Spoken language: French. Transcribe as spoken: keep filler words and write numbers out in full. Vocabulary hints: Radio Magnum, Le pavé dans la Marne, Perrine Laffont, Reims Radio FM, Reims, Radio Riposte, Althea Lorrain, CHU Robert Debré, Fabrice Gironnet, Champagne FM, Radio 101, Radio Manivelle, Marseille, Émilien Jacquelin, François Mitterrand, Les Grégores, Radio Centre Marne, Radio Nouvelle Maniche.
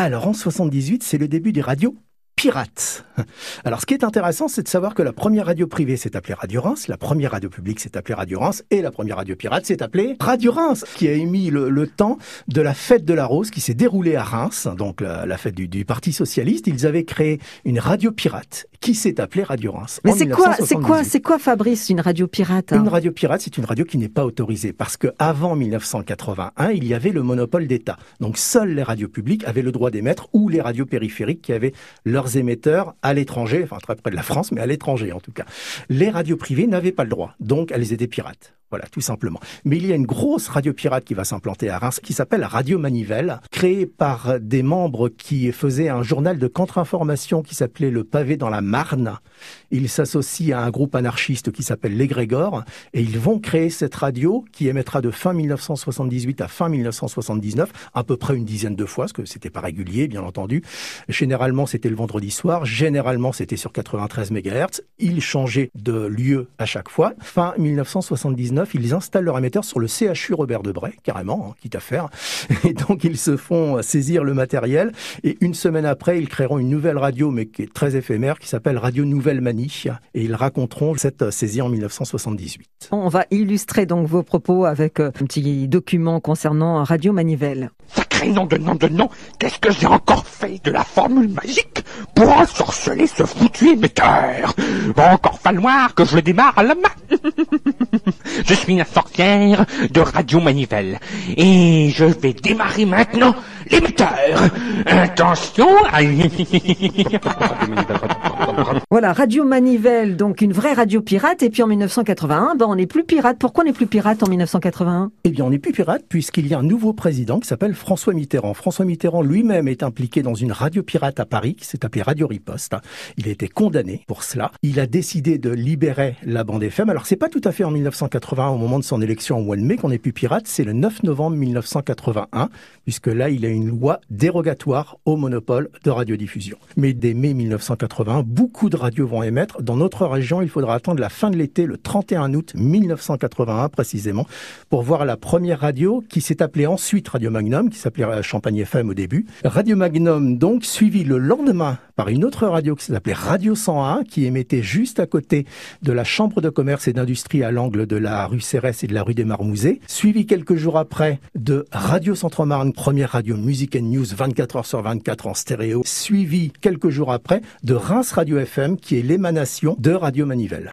Alors, en soixante-dix-huit, c'est le début des radios pirates. Alors, ce qui est intéressant, c'est de savoir que la première radio privée s'est appelée Radio Reims, la première radio publique s'est appelée Radio Reims, et la première radio pirate s'est appelée Radio Reims, qui a émis le, le temps de la fête de la Rose qui s'est déroulée à Reims, donc la, la fête du, du Parti Socialiste. Ils avaient créé une radio pirate qui s'est appelée Radio Reims. Mais c'est quoi, c'est quoi, c'est quoi, Fabrice, une radio pirate, hein ? Une radio pirate, c'est une radio qui n'est pas autorisée, parce que avant mille neuf cent quatre-vingt-un, il y avait le monopole d'État. Donc, seules les radios publiques avaient le droit d'émettre, ou les radios périphériques qui avaient leurs émetteurs à l'étranger, enfin très près de la France, mais à l'étranger en tout cas. Les radios privées n'avaient pas le droit, donc elles étaient pirates. Voilà, tout simplement. Mais il y a une grosse radio pirate qui va s'implanter à Reims, qui s'appelle Radio Manivelle, créée par des membres qui faisaient un journal de contre-information qui s'appelait Le pavé dans la Marne. Ils s'associent à un groupe anarchiste qui s'appelle Les Grégores, et ils vont créer cette radio qui émettra de fin mille neuf cent soixante-dix-huit à fin mille neuf cent soixante-dix-neuf, à peu près une dizaine de fois, parce que c'était pas régulier, bien entendu. Généralement, c'était le vendredi soir. Généralement, c'était sur quatre-vingt-treize mégahertz. Ils changeaient de lieu à chaque fois. Fin mille neuf cent soixante-dix-neuf, ils installent leur émetteur sur le C H U Robert Debré, carrément, hein, quitte à faire. Et donc, ils se font saisir le matériel. Et une semaine après, ils créeront une nouvelle radio, mais qui est très éphémère, qui s'appelle Radio Nouvelle Maniche. Et ils raconteront cette saisie en mille neuf cent soixante-dix-huit. On va illustrer donc vos propos avec un petit document concernant Radio Manivelle. Sacré nom de nom de nom, qu'est-ce que j'ai encore fait de la formule magique pour ensorceler ce foutu émetteur? Va encore falloir que je le démarre à la main. Je suis la sorcière de Radio Manivelle et je vais démarrer maintenant l'émetteur. Attention à... Voilà, Radio Manivelle, donc une vraie radio pirate. Et puis en mille neuf cent quatre-vingt-un, ben on n'est plus pirate. Pourquoi on n'est plus pirate en mille neuf cent quatre-vingt-un? Eh bien, on n'est plus pirate puisqu'il y a un nouveau président qui s'appelle François Mitterrand. François Mitterrand lui-même est impliqué dans une radio pirate à Paris qui s'est appelée Radio Riposte. Il a été condamné pour cela. Il a décidé de libérer la bande F M. Alors, c'est pas tout à fait en mille neuf cent quatre-vingt-un, au moment de son élection au mois de mai, qu'on n'est plus pirate. C'est le neuf novembre mille neuf cent quatre-vingt-un, puisque là, il y a une loi dérogatoire au monopole de radiodiffusion. Mais dès mai mille neuf cent quatre-vingt-un, beaucoup de radios vont émettre. Dans notre région, il faudra attendre la fin de l'été, le trente et un août mille neuf cent quatre-vingt-un précisément, pour voir la première radio qui s'est appelée ensuite Radio Magnum, qui s'appelait Champagne F M au début. Radio Magnum, donc, suivie le lendemain par une autre radio qui s'appelait Radio cent un, qui émettait juste à côté de la Chambre de commerce et d'industrie à l'angle de la rue Cérès et de la rue des Marmousets, suivi quelques jours après de Radio Centre Marne, première radio Music and News vingt-quatre heures sur vingt-quatre en stéréo, suivi quelques jours après de Reims Radio F M, qui est l'émanation de Radio Manivelle.